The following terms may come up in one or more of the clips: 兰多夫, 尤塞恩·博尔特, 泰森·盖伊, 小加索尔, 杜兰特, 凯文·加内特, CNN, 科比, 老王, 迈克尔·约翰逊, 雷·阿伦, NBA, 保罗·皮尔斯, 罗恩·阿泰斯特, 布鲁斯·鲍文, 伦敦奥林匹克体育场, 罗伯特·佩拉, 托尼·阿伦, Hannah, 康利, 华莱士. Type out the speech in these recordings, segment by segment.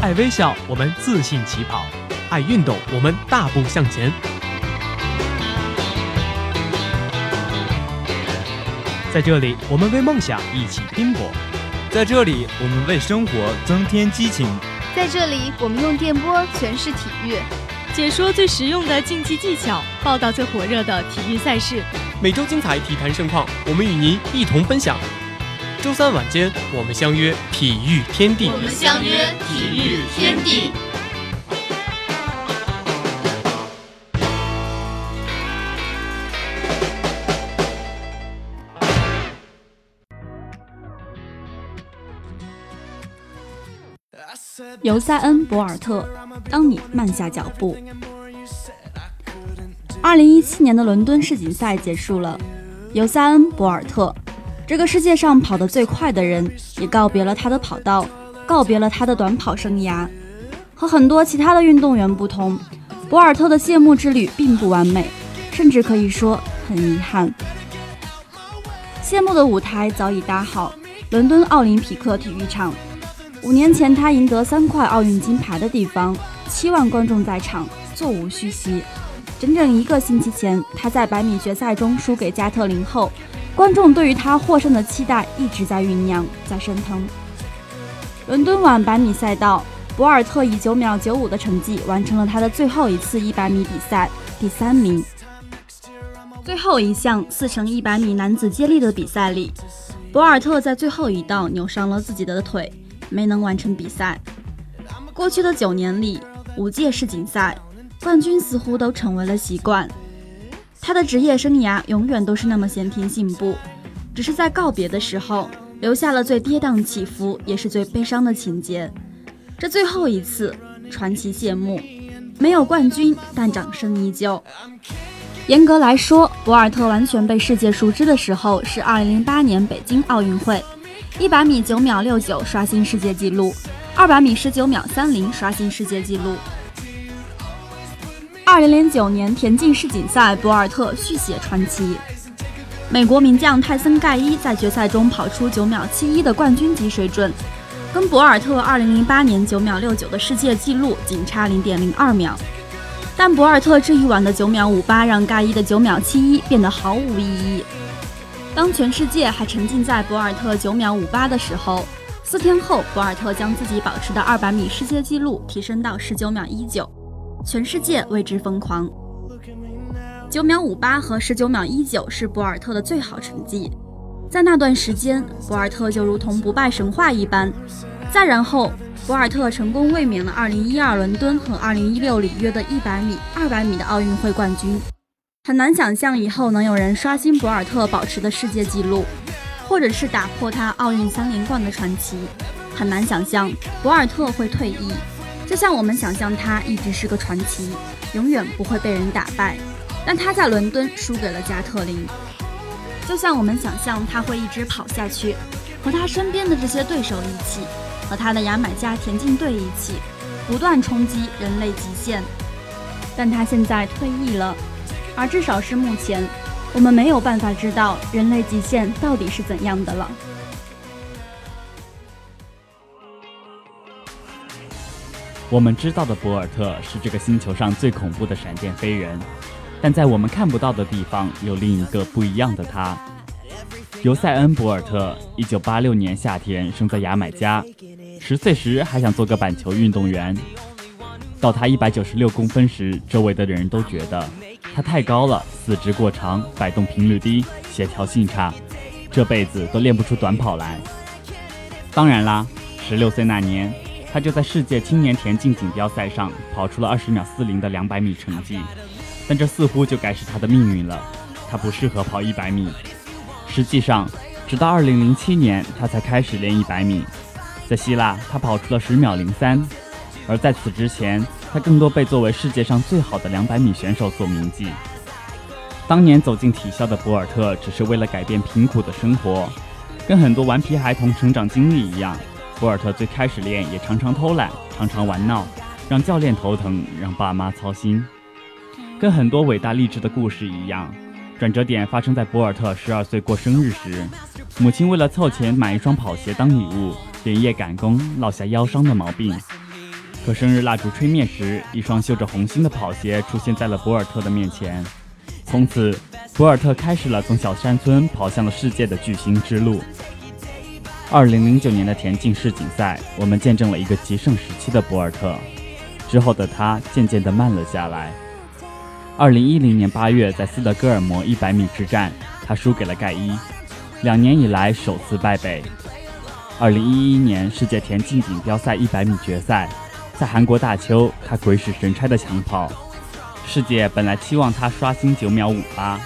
爱微笑，我们自信起跑；爱运动，我们大步向前。在这里，我们为梦想一起拼搏；在这里，我们为生活增添激情；在这里，我们用电波诠释体育，解说最实用的竞技技巧，报道最火热的体育赛事。每周精彩体坛盛况，我们与您一同分享。周三晚间，我们相约体育天地。我们相约体育天地。尤塞恩·博尔特，当你慢下脚步。2017年的伦敦世锦赛结束了，尤塞恩·博尔特。这个世界上跑得最快的人也告别了他的跑道，告别了他的短跑生涯。和很多其他的运动员不同，博尔特的谢幕之旅并不完美，甚至可以说很遗憾。谢幕的舞台早已搭好，伦敦奥林匹克体育场。5年前他赢得3块奥运金牌的地方，7万观众在场，座无虚席。整整1个星期前，他在百米决赛中输给加特林后，观众对于他获胜的期待一直在酝酿，在升腾。伦敦晚百米赛道，博尔特以9秒95的成绩完成了他的最后一次100米比赛，第3名。最后一项4×100米男子接力的比赛里，博尔特在最后一道扭伤了自己的腿，没能完成比赛。过去的9年里，5届世锦赛冠军似乎都成为了习惯。他的职业生涯永远都是那么闲庭信步，只是在告别的时候留下了最跌宕起伏也是最悲伤的情节。这最后一次传奇谢幕，没有冠军，但掌声依旧。严格来说，博尔特完全被世界熟知的时候是2008年北京奥运会，100米9秒69刷新世界纪录，200米19秒30刷新世界纪录。2009年田径世锦赛，博尔特续写传奇。美国名将泰森·盖伊在决赛中跑出9秒71的冠军级水准，跟博尔特2008年9秒69的世界纪录仅差0.02秒。但博尔特这一晚的9秒58让盖伊的9秒71变得毫无意义。当全世界还沉浸在博尔特9秒58的时候，4天后，博尔特将自己保持的200米世界纪录提升到19秒19。全世界为之疯狂。9秒58和19秒19是博尔特的最好成绩，在那段时间，博尔特就如同不败神话一般。再然后，博尔特成功卫冕了2012伦敦和2016里约的100米、200米的奥运会冠军。很难想象以后能有人刷新博尔特保持的世界纪录，或者是打破他奥运3连冠的传奇。很难想象博尔特会退役。就像我们想象他一直是个传奇，永远不会被人打败，但他在伦敦输给了加特林。就像我们想象他会一直跑下去，和他身边的这些对手一起，和他的牙买加田径队一起，不断冲击人类极限。但他现在退役了，而至少是目前，我们没有办法知道人类极限到底是怎样的了。我们知道的博尔特是这个星球上最恐怖的闪电飞人，但在我们看不到的地方有另一个不一样的他。尤塞恩·博尔特1986年夏天生在牙买加，10岁时还想做个板球运动员。到他196公分时，周围的人都觉得他太高了，四肢过长，摆动频率低，协调性差，这辈子都练不出短跑来。当然啦，16岁那年，他就在世界青年田径锦标赛上跑出了20秒40的200米成绩，但这似乎就该是他的命运了。他不适合跑100米。实际上，直到2007年他才开始练100米。在希腊，他跑出了10秒03，而在此之前，他更多被作为世界上最好的200米选手所铭记。当年走进体校的博尔特，只是为了改变贫苦的生活，跟很多顽皮孩童成长经历一样。博尔特最开始练也常常偷懒，常常玩闹，让教练头疼，让爸妈操心。跟很多伟大励志的故事一样，转折点发生在博尔特12岁过生日时，母亲为了凑钱买一双跑鞋当礼物，连夜赶工，落下腰伤的毛病。可生日蜡烛吹灭时，一双绣着红心的跑鞋出现在了博尔特的面前。从此，博尔特开始了从小山村跑向了世界的巨星之路。2009年的田径世锦赛，我们见证了一个极盛时期的博尔特，之后的他渐渐地慢了下来。2010年8月，在斯德哥尔摩100米之战，他输给了盖伊，2年以来首次败北。2011年世界田径锦标赛100米决赛，在韩国大邱，他鬼使神差的抢跑，世界本来期望他刷新9秒58，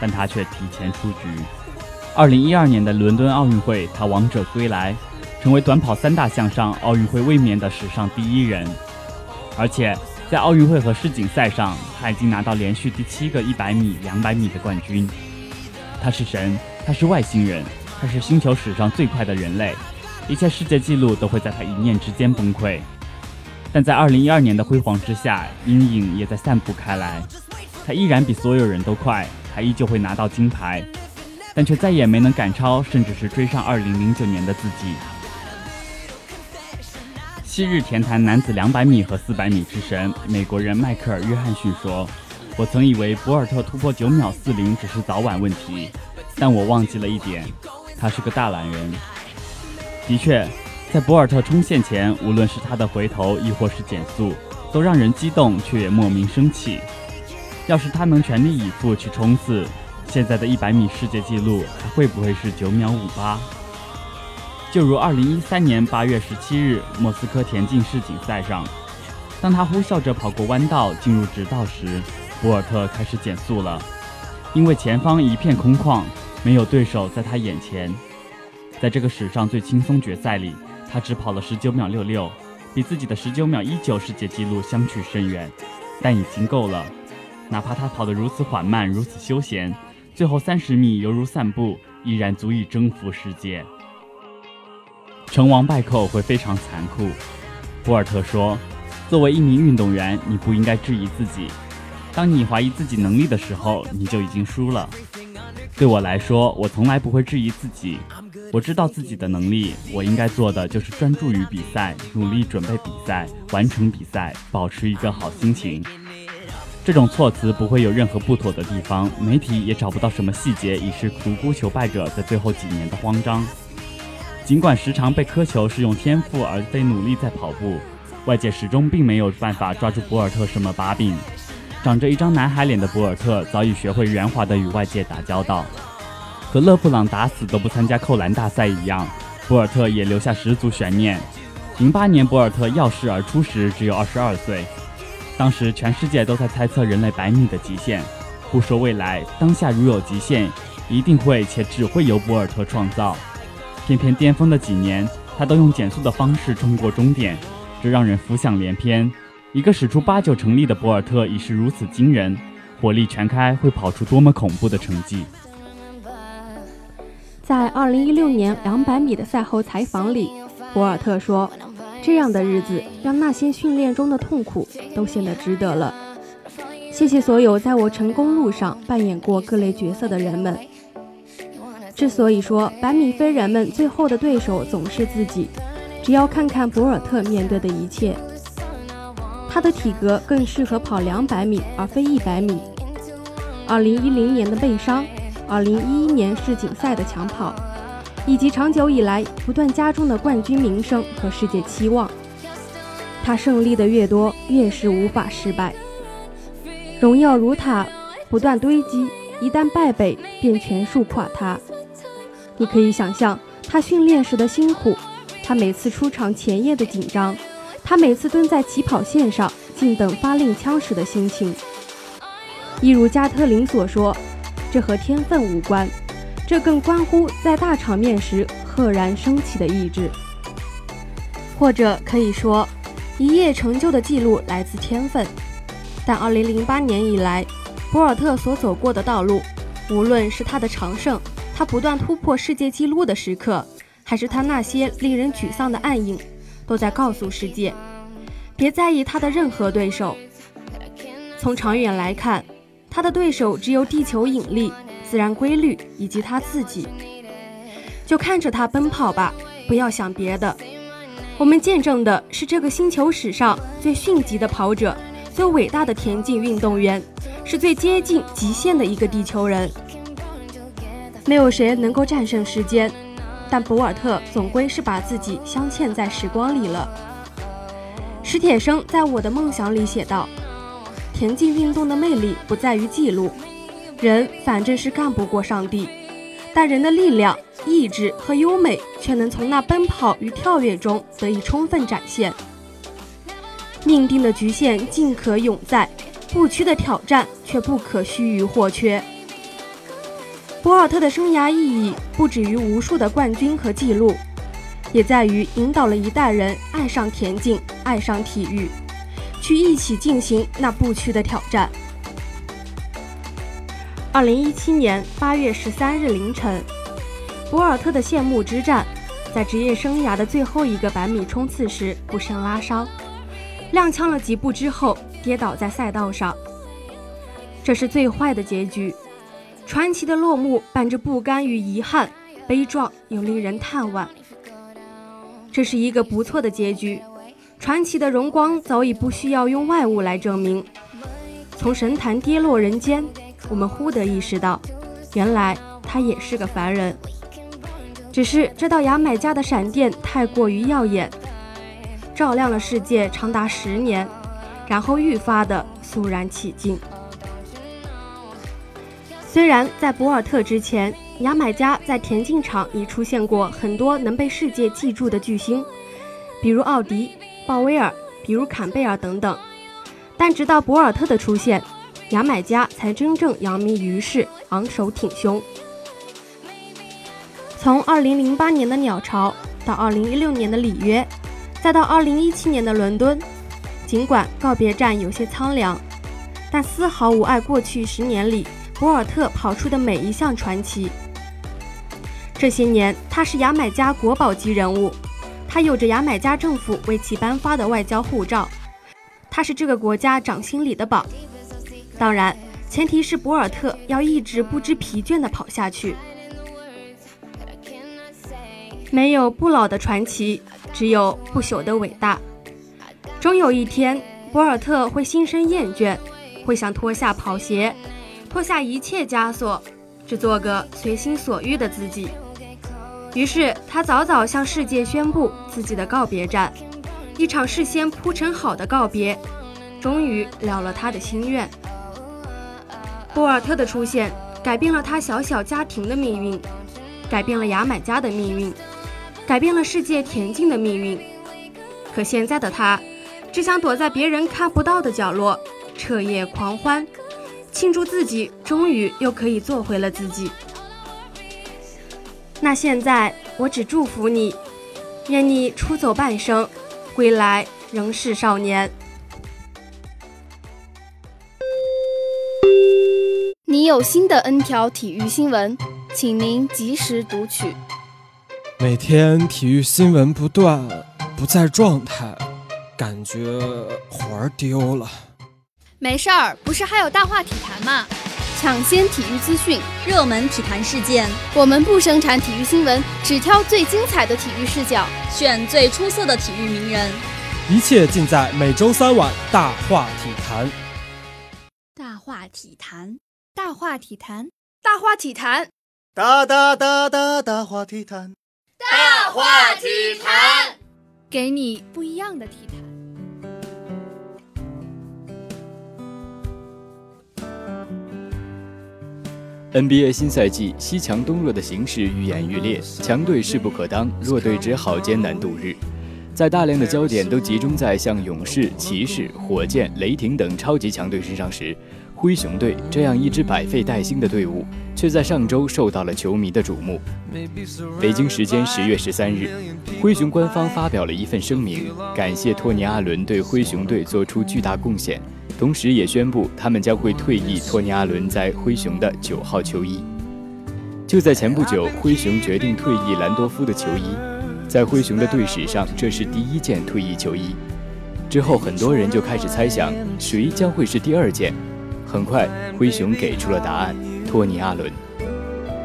但他却提前出局。2012年的伦敦奥运会，他王者归来，成为短跑3大项上奥运会卫冕的史上第1人。而且在奥运会和世锦赛上，他已经拿到连续第7个100米、200米的冠军。他是神，他是外星人，他是星球史上最快的人类，一切世界纪录都会在他一念之间崩溃。但在2012年的辉煌之下，阴影也在散布开来。他依然比所有人都快，他依旧会拿到金牌，但却再也没能赶超，甚至是追上2009年的自己。昔日田坛男子200米和400米之神美国人迈克尔·约翰逊说：“我曾以为博尔特突破9秒40只是早晚问题，但我忘记了一点，他是个大懒人。”的确，在博尔特冲线前，无论是他的回头，亦或是减速，都让人激动，却也莫名生气。要是他能全力以赴去冲刺，现在的100米世界纪录还会不会是9秒58？就如2013年8月17日莫斯科田径世锦赛上，当他呼啸着跑过弯道进入直道时，博尔特开始减速了，因为前方一片空旷，没有对手在他眼前。在这个史上最轻松决赛里，他只跑了19秒66，比自己的19秒19世界纪录相去甚远，但已经够了。哪怕他跑得如此缓慢，如此休闲，最后30米犹如散步，依然足以征服世界。成王败寇会非常残酷，博尔特说：“作为一名运动员，你不应该质疑自己。当你怀疑自己能力的时候，你就已经输了。对我来说，我从来不会质疑自己。我知道自己的能力，我应该做的就是专注于比赛，努力准备比赛，完成比赛，保持一个好心情。”这种措辞不会有任何不妥的地方，媒体也找不到什么细节以示独孤求败者在最后几年的慌张。尽管时常被苛求是用天赋而非努力在跑步，外界始终并没有办法抓住博尔特什么把柄。长着一张男孩脸的博尔特早已学会圆滑地与外界打交道，和勒布朗打死都不参加扣篮大赛一样，博尔特也留下十足悬念。08年博尔特耀世而出时只有22岁。当时全世界都在猜测人类100米的极限，不说未来，当下如有极限，一定会且只会由博尔特创造。偏偏巅峰的几年，他都用减速的方式冲过终点，这让人浮想联翩。一个使出8-9成力的博尔特已是如此惊人，火力全开会跑出多么恐怖的成绩。在2016年200米的赛后采访里，博尔特说：“这样的日子让那些训练中的痛苦都显得值得了。谢谢所有在我成功路上扮演过各类角色的人们。之所以说百米飞人们最后的对手总是自己，只要看看博尔特面对的一切。他的体格更适合跑200米而非100米。2010年的背伤，2011年世锦赛的抢跑，以及长久以来不断加重的冠军名声和世界期望，他胜利的越多，越是无法失败。荣耀如塔不断堆积，一旦败北便全数垮塌。你可以想象他训练时的辛苦，他每次出场前夜的紧张，他每次蹲在起跑线上静等发令枪时的心情。一如加特林所说，这和天分无关。”这更关乎在大场面时赫然升起的意志，或者可以说，一夜成就的记录来自天分。但2008年以来，博尔特所走过的道路，无论是他的长胜，他不断突破世界纪录的时刻，还是他那些令人沮丧的暗影，都在告诉世界，别在意他的任何对手。从长远来看，他的对手只有地球引力、自然规律以及他自己，就看着他奔跑吧，不要想别的。我们见证的是这个星球史上最迅疾的跑者，最伟大的田径运动员，是最接近极限的一个地球人。没有谁能够战胜时间，但博尔特总归是把自己镶嵌在时光里了。史铁生在《我的梦想》里写道，田径运动的魅力不在于记录，人反正是干不过上帝，但人的力量、意志和优美却能从那奔跑与跳跃中得以充分展现。命定的局限尽可永在，不屈的挑战却不可须臾或缺。博尔特的生涯意义不止于无数的冠军和记录，也在于引导了一代人爱上田径，爱上体育，去一起进行那不屈的挑战。2017年8月13日凌晨，博尔特的谢幕之战，在职业生涯的最后一个百米冲刺时不慎拉伤，踉跄了几步之后跌倒在赛道上。这是最坏的结局，传奇的落幕伴着不甘与遗憾，悲壮又令人叹惋。这是一个不错的结局，传奇的荣光早已不需要用外物来证明。从神坛跌落人间，我们忽地意识到，原来他也是个凡人。只是这道牙买加的闪电太过于耀眼，照亮了世界长达10年，然后愈发的肃然起敬。虽然在博尔特之前，牙买加在田径场已出现过很多能被世界记住的巨星，比如奥迪、鲍威尔，比如坎贝尔等等，但直到博尔特的出现，牙买加才真正扬名于世，昂首挺胸。从2008年的鸟巢到2016年的里约，再到2017年的伦敦，尽管告别战有些苍凉，但丝毫无碍过去10年里博尔特跑出的每一项传奇。这些年，他是牙买加国宝级人物，他有着牙买加政府为其颁发的外交护照，他是这个国家掌心里的宝。当然，前提是博尔特要一直不知疲倦地跑下去。没有不老的传奇，只有不朽的伟大。终有一天，博尔特会心生厌倦，会想脱下跑鞋，脱下一切枷锁，只做个随心所欲的自己。于是他早早向世界宣布自己的告别战，一场事先铺陈好的告别，终于了了他的心愿。博尔特的出现改变了他小小家庭的命运，改变了牙买加的命运，改变了世界田径的命运。可现在的他只想躲在别人看不到的角落，彻夜狂欢，庆祝自己终于又可以做回了自己。那现在我只祝福你，愿你出走半生，归来仍是少年。你有新的 N 条体育新闻，请您及时读取。每天体育新闻不断，不在状态，感觉魂儿丢了。没事儿，不是还有大话体坛吗？抢先体育资讯，热门体坛事件，我们不生产体育新闻，只挑最精彩的体育视角，选最出色的体育名人。一切尽在每周3晚大话体坛。大话体坛，大话体坛，大话体坛，大大大大大话体坛，大话体坛，给你不一样的体坛。NBA 新赛季西强东弱的形势愈演愈烈，强队势不可当，弱队只好艰难度日。在大量的焦点都集中在像勇士、骑士、火箭、雷霆等超级强队身上时，灰熊队这样一支百废待兴的队伍，却在上周受到了球迷的瞩目。北京时间10月13日，灰熊官方发表了一份声明，感谢托尼·阿伦对灰熊队做出巨大贡献。同时也宣布他们将会退役托尼·阿伦在灰熊的9号球衣。就在前不久，灰熊决定退役兰多夫的球衣，在灰熊的队史上这是第一件退役球衣。之后很多人就开始猜想谁将会是第二件，很快灰熊给出了答案，托尼·阿伦。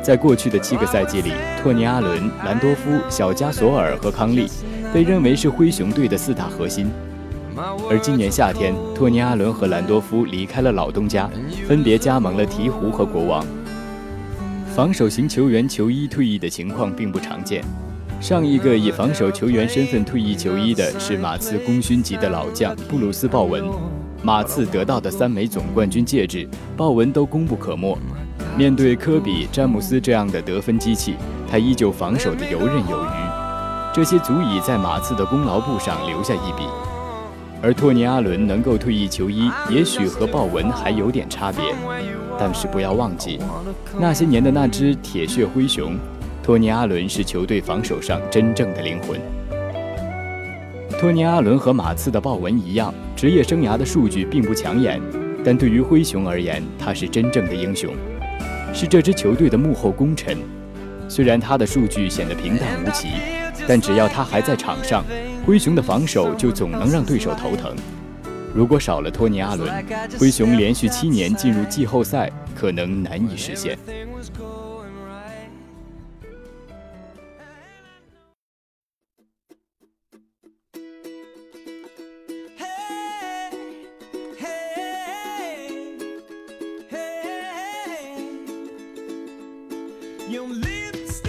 在过去的7个赛季里，托尼·阿伦、兰多夫、小加索尔和康利被认为是灰熊队的四大核心。而今年夏天，托尼·阿伦和兰多夫离开了老东家，分别加盟了鹈鹕和国王。防守型球员球衣退役的情况并不常见，上一个以防守球员身份退役球衣的是马刺功勋级的老将布鲁斯·鲍文。马刺得到的3枚总冠军戒指，鲍文都功不可没。面对科比、詹姆斯这样的得分机器，他依旧防守的游刃有余，这些足以在马刺的功劳簿上留下一笔。而托尼·阿伦能够退役球衣，也许和鲍文还有点差别，但是不要忘记，那些年的那只铁血灰熊，托尼·阿伦是球队防守上真正的灵魂。托尼·阿伦和马刺的鲍文一样，职业生涯的数据并不抢眼，但对于灰熊而言，他是真正的英雄，是这支球队的幕后功臣。虽然他的数据显得平淡无奇，但只要他还在场上，灰熊的防守就总能让对手头疼。如果少了托尼·阿伦，灰熊连续7年进入季后赛可能难以实现。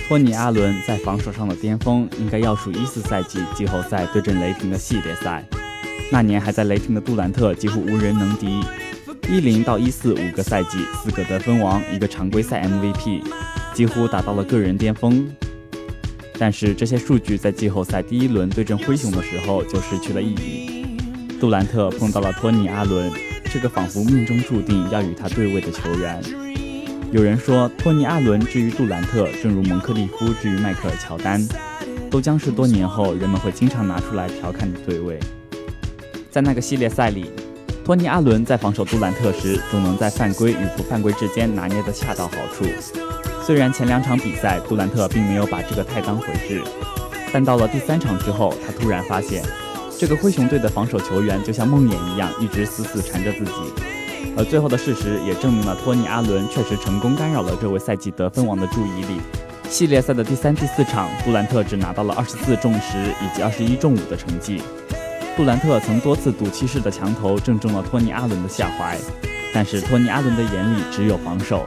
托尼·阿伦在防守上的巅峰应该要属14赛季季后赛对阵雷霆的系列赛，那年还在雷霆的杜兰特几乎无人能敌。10到145个赛季，4个得分王，1个常规赛 MVP， 几乎达到了个人巅峰。但是这些数据在季后赛第一轮对阵灰熊的时候就失去了意义，杜兰特碰到了托尼·阿伦，这个仿佛命中注定要与他对位的球员。有人说，托尼·阿伦至于杜兰特，正如蒙克利夫至于迈克尔·乔丹，都将是多年后人们会经常拿出来调侃的对位。在那个系列赛里，托尼·阿伦在防守杜兰特时，总能在犯规与不犯规之间拿捏得恰到好处。虽然前2场比赛杜兰特并没有把这个太当回事，但到了第3场之后，他突然发现，这个灰熊队的防守球员就像梦魇一样，一直死死缠着自己。而最后的事实也证明了托尼·阿伦确实成功干扰了这位赛季得分王的注意力。系列赛的第3、第4场，杜兰特只拿到了24中10以及21中5的成绩。杜兰特曾多次赌气式的强投正中了托尼·阿伦的下怀，但是托尼·阿伦的眼里只有防守。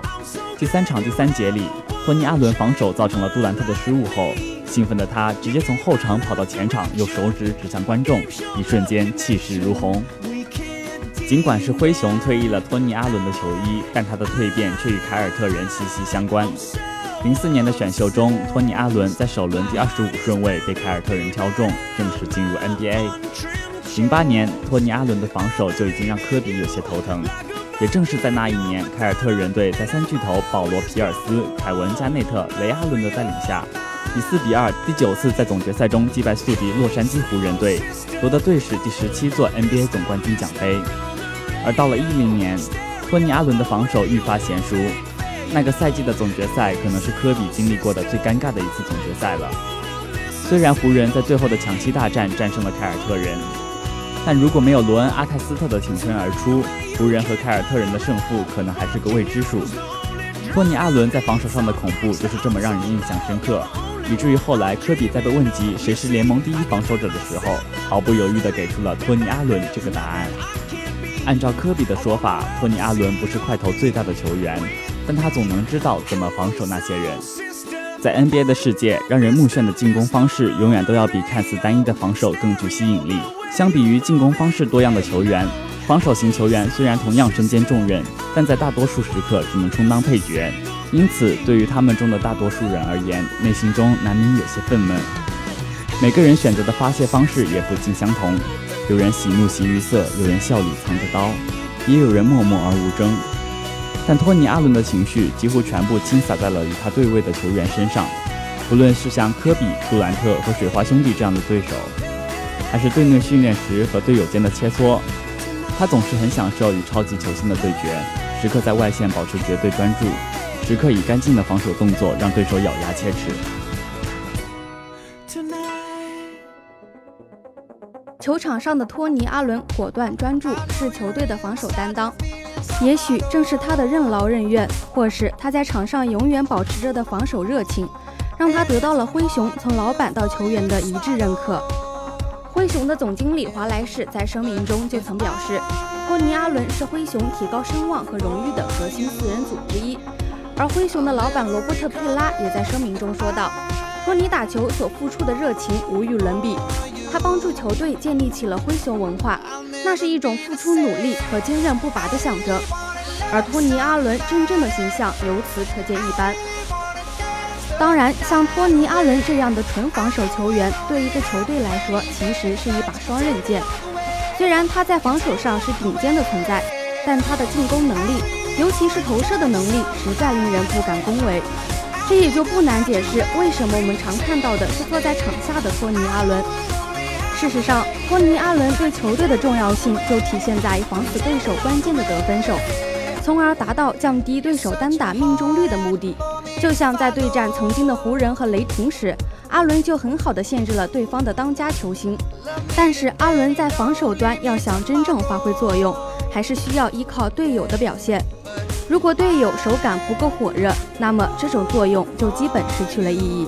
第3场第3节里，托尼·阿伦防守造成了杜兰特的失误后，兴奋的他直接从后场跑到前场，用手指指向观众，一瞬间气势如虹。尽管是灰熊退役了托尼·阿伦的球衣，但他的蜕变却与凯尔特人息息相关。04年的选秀中，托尼·阿伦在首轮第25顺位被凯尔特人挑中，正式进入 NBA。08年，托尼·阿伦的防守就已经让科比有些头疼。也正是在那一年，凯尔特人队在3巨头保罗·皮尔斯、凯文·加内特、雷·阿伦的带领下，以4-2第9次在总决赛中击败宿敌洛杉矶湖人队，夺得队史第17座 NBA 总冠军奖杯。而到了10年，托尼·阿伦的防守愈发娴熟。那个赛季的总决赛可能是科比经历过的最尴尬的一次总决赛了。虽然湖人在最后的抢七大战战胜了凯尔特人，但如果没有罗恩·阿泰斯特的挺身而出，湖人和凯尔特人的胜负可能还是个未知数。托尼·阿伦在防守上的恐怖就是这么让人印象深刻，以至于后来科比在被问及谁是联盟第一防守者的时候，毫不犹豫地给出了托尼·阿伦这个答案。按照科比的说法，托尼·阿伦不是块头最大的球员，但他总能知道怎么防守那些人。在 NBA 的世界，让人目眩的进攻方式永远都要比看似单一的防守更具吸引力。相比于进攻方式多样的球员，防守型球员虽然同样身兼重任，但在大多数时刻只能充当配角。因此，对于他们中的大多数人而言，内心中难免有些愤懑。每个人选择的发泄方式也不尽相同。有人喜怒形于色，有人笑里藏着刀，也有人默默而无争。但托尼·阿伦的情绪几乎全部倾洒在了与他对位的球员身上，不论是像科比、杜兰特和水花兄弟这样的对手，还是队内训练时和队友间的切磋，他总是很享受与超级球星的对决，时刻在外线保持绝对专注，时刻以干净的防守动作让对手咬牙切齿。球场上的托尼·阿伦果断专注，是球队的防守担当。也许正是他的任劳任怨，或是他在场上永远保持着的防守热情，让他得到了灰熊从老板到球员的一致认可。灰熊的总经理华莱士在声明中就曾表示，托尼·阿伦是灰熊提高声望和荣誉的核心四人组之一。而灰熊的老板罗伯特·佩拉也在声明中说道，托尼打球所付出的热情无与伦比，他帮助球队建立起了灰熊文化，那是一种付出努力和坚韧不拔的象征。而托尼·阿伦真正的形象由此可见一斑。当然，像托尼·阿伦这样的纯防守球员，对一个球队来说其实是一把双刃剑。虽然他在防守上是顶尖的存在，但他的进攻能力，尤其是投射的能力，实在令人不敢恭维。这也就不难解释为什么我们常看到的是坐在场下的托尼·阿伦。事实上，托尼·阿伦对球队的重要性就体现在防止对手关键的得分手，从而达到降低对手单打命中率的目的。就像在对战曾经的湖人和雷霆时，阿伦就很好地限制了对方的当家球星。但是阿伦在防守端要想真正发挥作用，还是需要依靠队友的表现。如果队友手感不够火热，那么这种作用就基本失去了意义。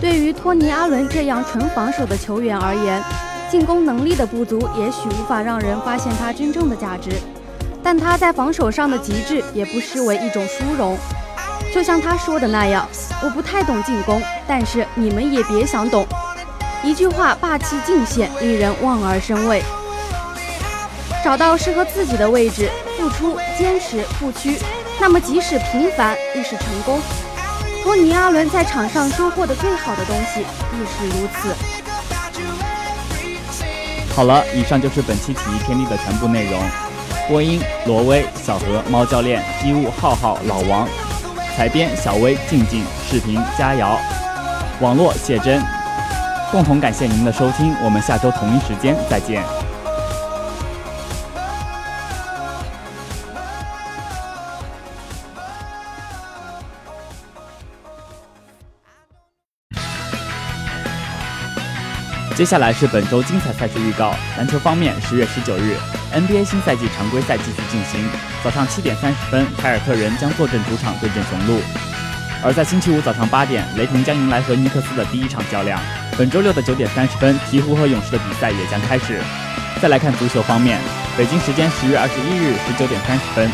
对于托尼·阿伦这样纯防守的球员而言，进攻能力的不足也许无法让人发现他真正的价值，但他在防守上的极致也不失为一种殊荣。就像他说的那样，我不太懂进攻，但是你们也别想懂。一句话霸气尽显，令人望而生畏。找到适合自己的位置，付出、坚持、不屈，那么即使平凡，亦是成功。托尼·阿伦在场上收获的最好的东西，亦是如此。好了，以上就是本期体育天地的全部内容。播音：罗威、小何、猫教练、医务、浩浩、老王。采编：小薇、静静，视频：佳瑶，网络：谢真。共同感谢您的收听，我们下周同一时间再见。接下来是本周精彩赛事预告。篮球方面，10月19日 NBA 新赛季常规赛继续进行，早上7:30，凯尔特人将坐镇主场对阵雄鹿。而在星期五早上8点，雷霆将迎来和尼克斯的第一场较量。本周六的9:30，鹈鹕和勇士的比赛也将开始。再来看足球方面，北京时间10月21日19:30，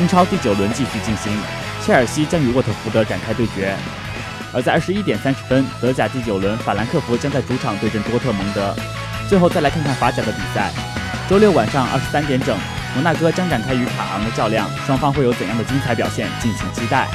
英超第9轮继续进行，切尔西将与沃特福德展开对决。而在21:30，德甲第9轮，法兰克福将在主场对阵多特蒙德。最后再来看看法甲的比赛。周六晚上23点整，摩纳哥将展开与卡昂的较量，双方会有怎样的精彩表现，敬请期待。